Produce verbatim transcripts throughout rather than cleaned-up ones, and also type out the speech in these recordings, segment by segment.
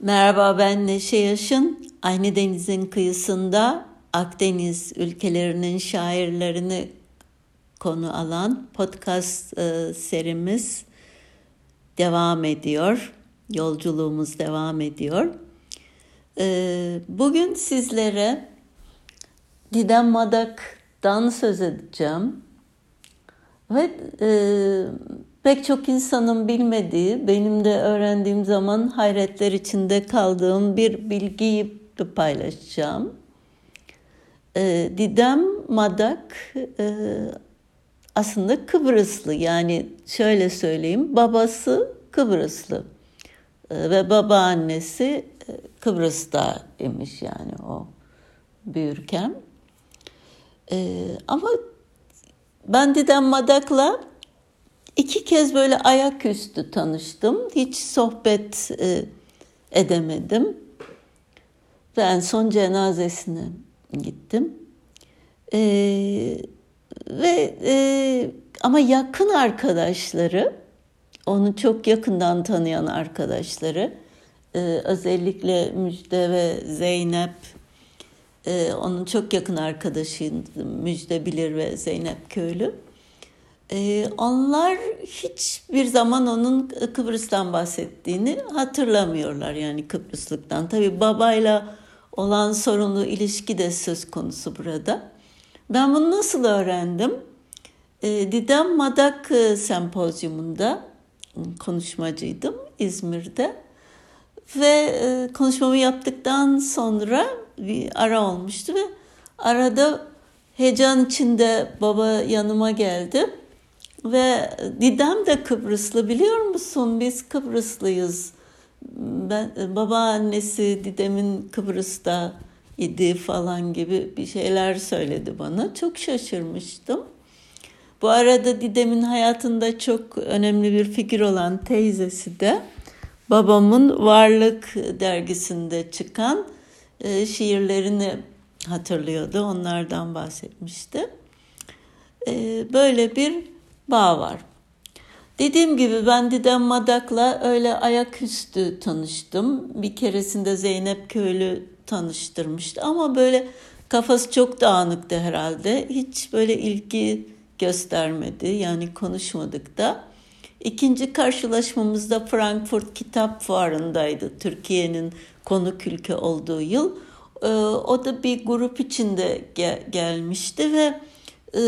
Merhaba, ben Neşe Yaşın. Aynı denizin kıyısında Akdeniz ülkelerinin şairlerini konu alan podcast e, serimiz devam ediyor. Yolculuğumuz devam ediyor. E, bugün sizlere Didem Madak'tan söz edeceğim. Ve e, pek çok insanın bilmediği, benim de öğrendiğim zaman hayretler içinde kaldığım bir bilgiyi paylaşacağım. E, Didem Madak e, aslında Kıbrıslı. Yani şöyle söyleyeyim, babası Kıbrıslı e, ve babaannesi e, Kıbrıs'ta imiş, yani o büyürken. E, ama ben Didem Madak'la iki kez böyle ayaküstü tanıştım. Hiç sohbet e, edemedim. Ve en son cenazesine gittim. E, ve e, ama yakın arkadaşları, onu çok yakından tanıyan arkadaşları, e, özellikle Müjde ve Zeynep, Ee, onun çok yakın arkadaşı Müjde Bilir ve Zeynep Köylü. Ee, onlar hiçbir zaman onun Kıbrıs'tan bahsettiğini hatırlamıyorlar, yani Kıbrıslılıktan. Tabii babayla olan sorunlu ilişki de söz konusu burada. Ben bunu nasıl öğrendim? Ee, Didem Madak sempozyumunda konuşmacıydım İzmir'de. Ve e, konuşmamı yaptıktan sonra bir ara olmuştu ve arada heyecan içinde baba yanıma geldi ve Didem de Kıbrıslı, biliyor musun, biz Kıbrıslıyız. Ben, babaannesi Didem'in Kıbrıs'ta idi falan gibi bir şeyler söyledi bana. Çok şaşırmıştım. Bu arada Didem'in hayatında çok önemli bir figür olan teyzesi de babamın Varlık dergisinde çıkan şiirlerini hatırlıyordu. Onlardan bahsetmişti. Böyle bir bağ var. Dediğim gibi ben Didem Madak'la öyle ayaküstü tanıştım. Bir keresinde Zeynep Köylü tanıştırmıştı. Ama böyle kafası çok dağınıktı herhalde. Hiç böyle ilgi göstermedi. Yani konuşmadık da. İkinci karşılaşmamızda Frankfurt Kitap Fuarı'ndaydı. Türkiye'nin konuk ülke olduğu yıl. Ee, o da bir grup içinde gel- gelmişti ve e,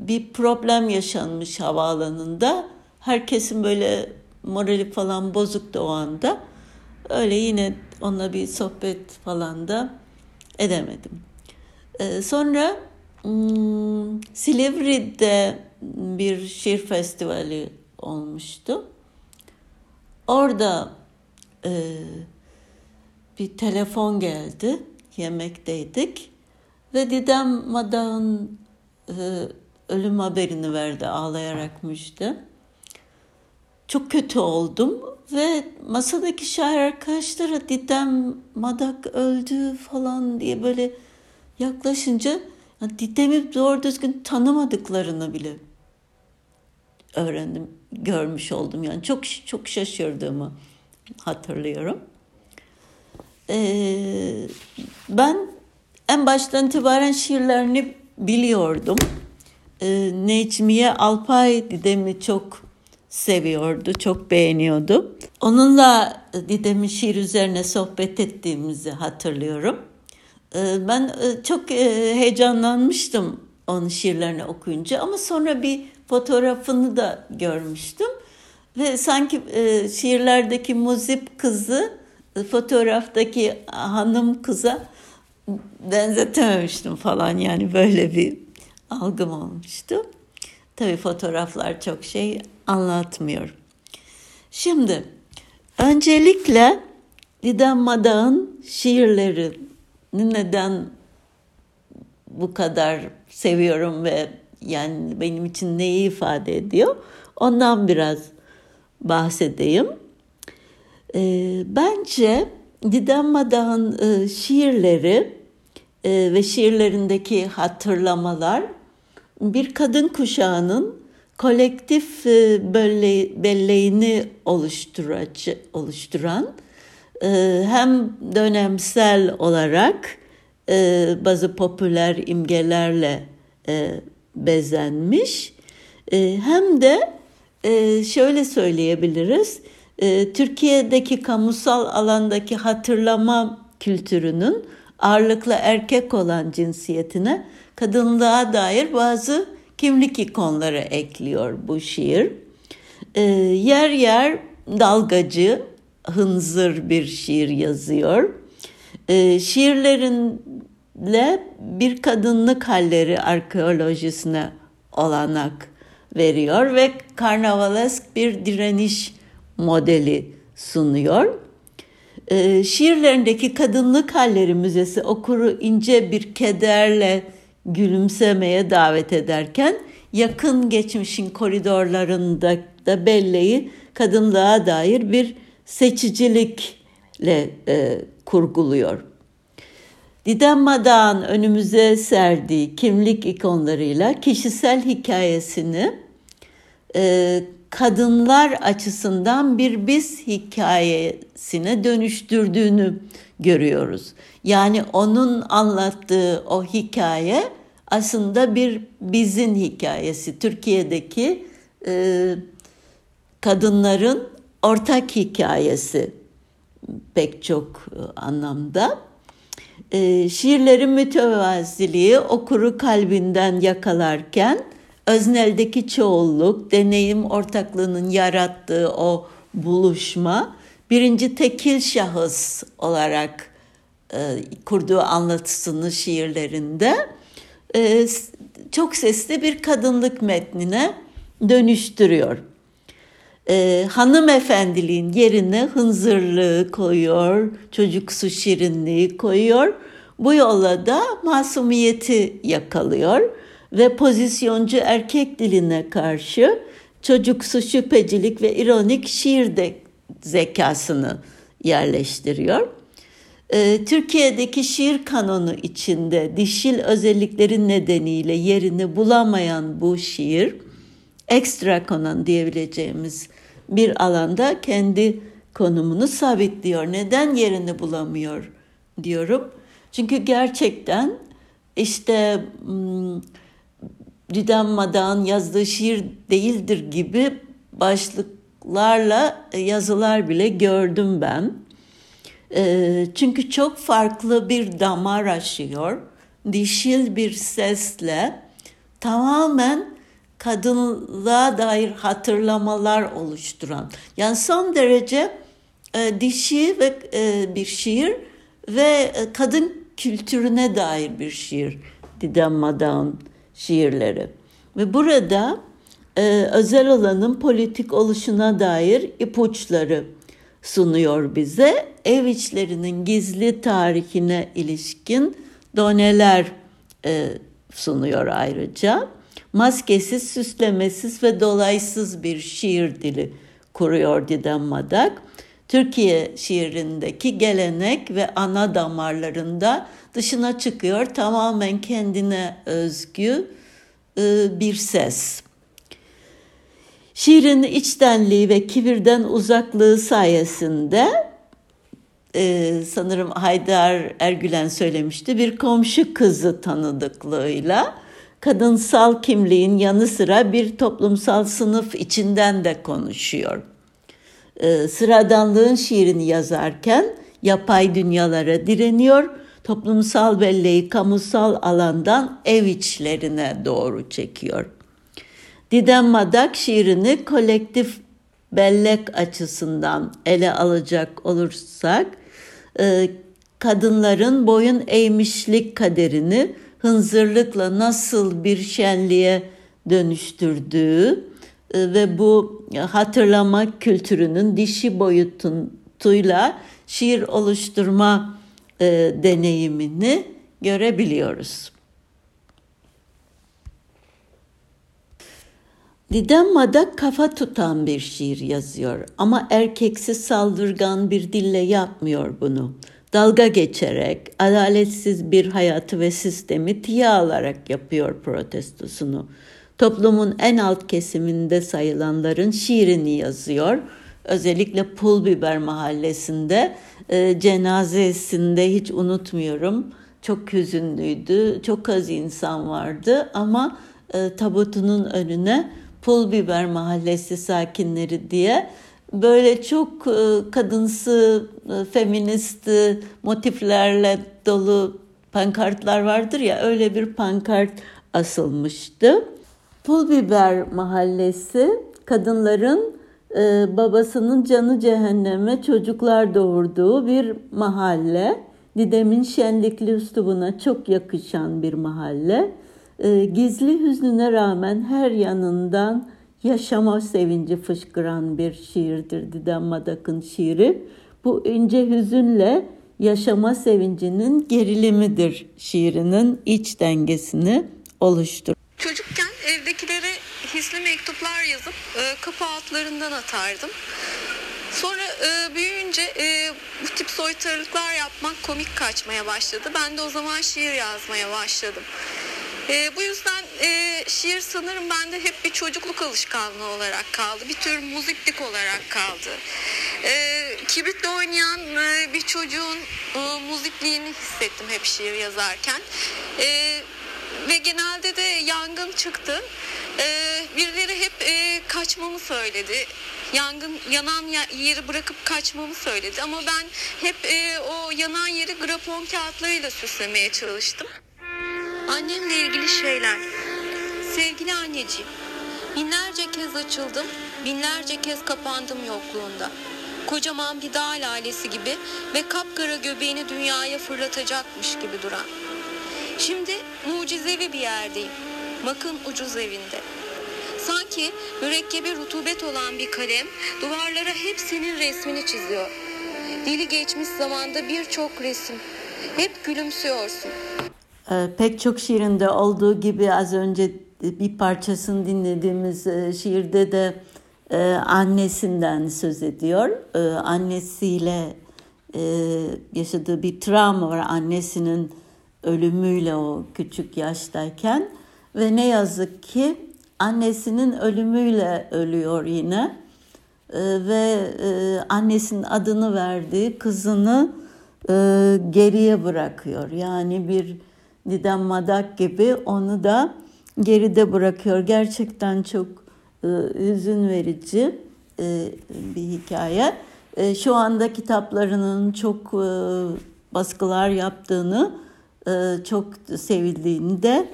bir problem yaşanmış havaalanında. Herkesin böyle morali falan bozuktu o anda. Öyle yine onunla bir sohbet falan da edemedim. Ee, sonra hmm, Silivri'de bir şiir festivali olmuştu. Orada e, bir telefon geldi. Yemekteydik. Ve Didem Madak'ın e, ölüm haberini verdi ağlayarak Müjde. Çok kötü oldum ve masadaki şair arkadaşlara Didem Madak öldü falan diye böyle yaklaşınca yani Didem'i doğru düzgün tanımadıklarını bile öğrendim, görmüş oldum. Yani çok çok şaşırdığımı hatırlıyorum. Ee, ben en baştan itibaren şiirlerini biliyordum. Ee, Necmiye Alpay Didem'i çok seviyordu, çok beğeniyordu. Onunla Didem'in şiir üzerine sohbet ettiğimizi hatırlıyorum. Ee, ben çok heyecanlanmıştım onun şiirlerini okuyunca ama sonra bir fotoğrafını da görmüştüm. Ve sanki e, şiirlerdeki muzip kızı fotoğraftaki hanım kıza benzetememiştim falan. Yani böyle bir algım olmuştu. Tabii fotoğraflar çok şey anlatmıyor. Şimdi öncelikle Didem Madak'ın şiirleri neden bu kadar seviyorum ve yani benim için neyi ifade ediyor? Ondan biraz bahsedeyim. E, bence Didem Madak'ın e, şiirleri e, ve şiirlerindeki hatırlamalar bir kadın kuşağının kolektif e, belleğini oluşturan hem dönemsel olarak bazı popüler imgelerle bezenmiş, hem de şöyle söyleyebiliriz, Türkiye'deki kamusal alandaki hatırlama kültürünün ağırlıklı erkek olan cinsiyetine kadınlığa dair bazı kimlik ikonları ekliyor bu şiir. E, yer yer dalgacı, hınzır bir şiir yazıyor. E, şiirlerinle bir kadınlık halleri arkeolojisine olanak veriyor ve karnavalesk bir direniş modeli sunuyor. E, şiirlerindeki kadınlık halleri müzesi okuru ince bir kederle gülümsemeye davet ederken yakın geçmişin koridorlarında da belleği kadınlığa dair bir seçicilikle e, kurguluyor. Didem Madak'ın önümüze serdiği kimlik ikonlarıyla kişisel hikayesini e, kadınlar açısından bir biz hikayesine dönüştürdüğünü görüyoruz. Yani onun anlattığı o hikaye aslında bir bizin hikayesi. Türkiye'deki e, kadınların ortak hikayesi pek çok anlamda. E, şiirlerin mütevaziliği okuru kalbinden yakalarken özneldeki çoğulluk, deneyim ortaklığının yarattığı o buluşma, birinci tekil şahıs olarak e, kurduğu anlatısını şiirlerinde e, çok sesli bir kadınlık metnine dönüştürüyor. E, hanımefendiliğin yerine hınzırlığı koyuyor, çocuksu şirinliği koyuyor. Bu yolla da masumiyeti yakalıyor ve pozisyoncu erkek diline karşı çocuksu şüphecilik ve ironik şiir de zekasını yerleştiriyor. Ee, Türkiye'deki şiir kanonu içinde dişil özelliklerin nedeniyle yerini bulamayan bu şiir, ekstra konan diyebileceğimiz bir alanda kendi konumunu sabitliyor. Neden yerini bulamıyor diyorum. Çünkü gerçekten işte Hmm, Didem Madak'ın yazdığı şiir değildir gibi başlıklarla yazılar bile gördüm ben. E, çünkü çok farklı bir damar aşıyor. Dişil bir sesle tamamen kadınlığa dair hatırlamalar oluşturan. Yani son derece e, dişi ve e, bir şiir ve e, kadın kültürüne dair bir şiir Didem Madak'ın şiirleri. Ve burada e, özel alanın politik oluşuna dair ipuçları sunuyor bize. Ev içlerinin gizli tarihine ilişkin doneler e, sunuyor ayrıca. Maskesiz, süslemesiz ve dolaysız bir şiir dili kuruyor Didem Madak. Türkiye şiirindeki gelenek ve ana damarlarında dışına çıkıyor, tamamen kendine özgü bir ses. Şiirin içtenliği ve kibirden uzaklığı sayesinde, sanırım Haydar Ergülen söylemişti, bir komşu kızı tanıdıklığıyla kadınsal kimliğin yanı sıra bir toplumsal sınıf içinden de konuşuyor. Sıradanlığın şiirini yazarken yapay dünyalara direniyor, toplumsal belleği kamusal alandan ev içlerine doğru çekiyor. Didem Madak şiirini kolektif bellek açısından ele alacak olursak, kadınların boyun eğmişlik kaderini hınzırlıkla nasıl bir şenliğe dönüştürdüğü ve bu hatırlama kültürünün dişi boyutuyla şiir oluşturma e, deneyimini görebiliyoruz. Didem Madak kafa tutan bir şiir yazıyor ama erkeksi saldırgan bir dille yapmıyor bunu. Dalga geçerek, adaletsiz bir hayatı ve sistemi tiye alarak yapıyor protestosunu. Toplumun en alt kesiminde sayılanların şiirini yazıyor özellikle Pulbiber Mahallesi'nde e, cenazesinde hiç unutmuyorum. Çok hüzünlüydü, çok az insan vardı ama e, tabutunun önüne Pulbiber Mahallesi sakinleri diye böyle çok e, kadınsı, e, feminist e, motiflerle dolu pankartlar vardır ya, öyle bir pankart asılmıştı. Pulbiber Mahallesi kadınların e, babasının canı cehenneme çocuklar doğurduğu bir mahalle. Didem'in şenlikli üslubuna çok yakışan bir mahalle. E, gizli hüznüne rağmen her yanından yaşama sevinci fışkıran bir şiirdir Didem Madak'ın şiiri. Bu ince hüzünle yaşama sevincinin gerilimidir şiirinin iç dengesini oluşturur. Çocukken evdekilere hisli mektuplar yazıp e, kapı altlarından atardım. Sonra e, büyüyünce e, bu tip soytarılıklar yapmak komik kaçmaya başladı. Ben de o zaman şiir yazmaya başladım. E, bu yüzden e, şiir sanırım bende hep bir çocukluk alışkanlığı olarak kaldı. Bir tür muziplik olarak kaldı. E, kibritle oynayan e, bir çocuğun e, muzipliğini hissettim hep şiir yazarken. E, ve genelde de yangın çıktı. E, birileri hep e, kaçmamı söyledi. Yangın yanan yeri bırakıp kaçmamı söyledi. Ama ben hep e, o yanan yeri grafon kağıtlarıyla süslemeye çalıştım. Annemle ilgili şeyler. Sevgili anneciğim, binlerce kez açıldım, binlerce kez kapandım yokluğunda. Kocaman bir dağ lalesi gibi ve kapkara göbeğini dünyaya fırlatacakmış gibi duran. Şimdi mucizevi bir yerdeyim, bakın ucuz evinde. Sanki mürekkebi rutubet olan bir kalem duvarlara hep senin resmini çiziyor. Dili geçmiş zamanda birçok resim, hep gülümsüyorsun. Pek çok şiirinde olduğu gibi az önce bir parçasını dinlediğimiz şiirde de annesinden söz ediyor. Annesiyle yaşadığı bir travma var, annesinin ölümüyle o küçük yaştayken. Ve ne yazık ki annesinin ölümüyle ölüyor yine. Ve annesinin adını verdiği kızını geriye bırakıyor. Yani bir Didem Madak gibi onu da geride bırakıyor. Gerçekten çok e, hüzün verici e, bir hikaye. E, şu anda kitaplarının çok e, baskılar yaptığını, e, çok sevildiğini de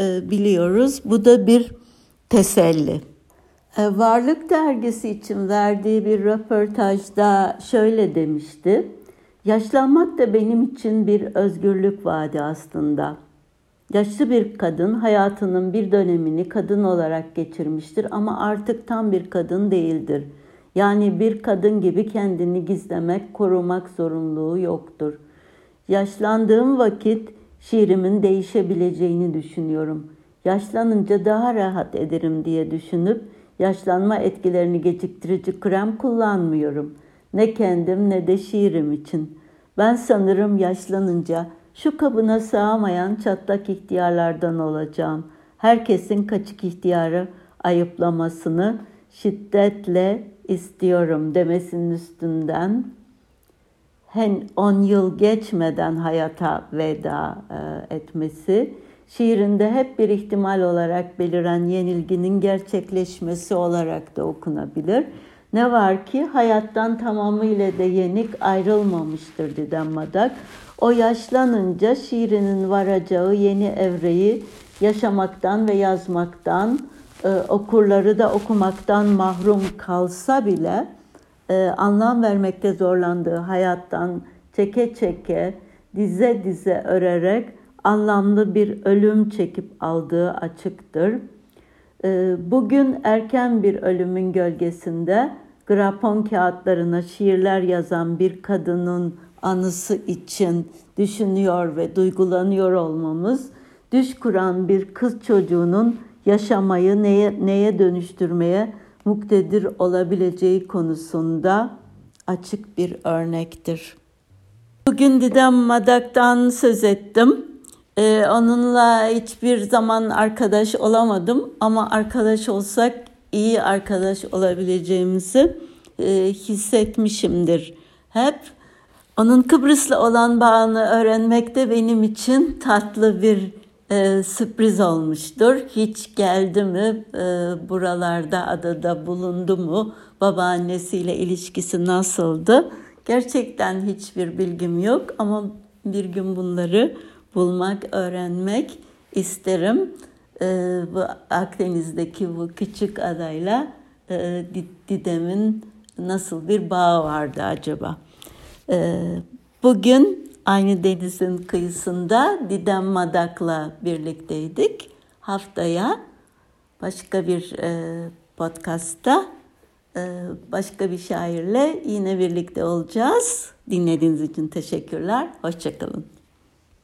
e, biliyoruz. Bu da bir teselli. E, Varlık dergisi için verdiği bir röportajda şöyle demişti. Yaşlanmak da benim için bir özgürlük vaadi aslında. Yaşlı bir kadın hayatının bir dönemini kadın olarak geçirmiştir ama artık tam bir kadın değildir. Yani bir kadın gibi kendini gizlemek, korumak zorunluluğu yoktur. Yaşlandığım vakit şiirimin değişebileceğini düşünüyorum. Yaşlanınca daha rahat ederim diye düşünüp yaşlanma etkilerini geciktirici krem kullanmıyorum. Ne kendim ne de şiirim için. Ben sanırım yaşlanınca şu kabına sığamayan çatlak ihtiyarlardan olacağım. Herkesin kaçık ihtiyarı ayıplamasını şiddetle istiyorum demesinin üstünden on yıl geçmeden hayata veda etmesi, şiirinde hep bir ihtimal olarak beliren yenilginin gerçekleşmesi olarak da okunabilir. Ne var ki hayattan tamamıyla da yenik ayrılmamıştır Didem Madak. O yaşlanınca şiirinin varacağı yeni evreyi yaşamaktan ve yazmaktan, e, okurları da okumaktan mahrum kalsa bile e, anlam vermekte zorlandığı hayattan çeke çeke, dize dize örerek anlamlı bir ölüm çekip aldığı açıktır. E, bugün erken bir ölümün gölgesinde grafon kağıtlarına şiirler yazan bir kadının anısı için düşünüyor ve duygulanıyor olmamız, düş kuran bir kız çocuğunun yaşamayı neye, neye dönüştürmeye muktedir olabileceği konusunda açık bir örnektir. Bugün Didem Madak'tan söz ettim. Ee, onunla hiçbir zaman arkadaş olamadım ama arkadaş olsak iyi arkadaş olabileceğimizi e, hissetmişimdir hep. Onun Kıbrıs'la olan bağını öğrenmek de benim için tatlı bir e, sürpriz olmuştur. Hiç geldi mi, e, buralarda, adada bulundu mu, babaannesiyle ilişkisi nasıldı? Gerçekten hiçbir bilgim yok ama bir gün bunları bulmak, öğrenmek isterim. E, bu Akdeniz'deki bu küçük adayla e, Didem'in nasıl bir bağı vardı acaba? Bugün aynı denizin kıyısında Didem Madak'la birlikteydik. Haftaya başka bir podcastta başka bir şairle yine birlikte olacağız. Dinlediğiniz için teşekkürler. Hoşça kalın.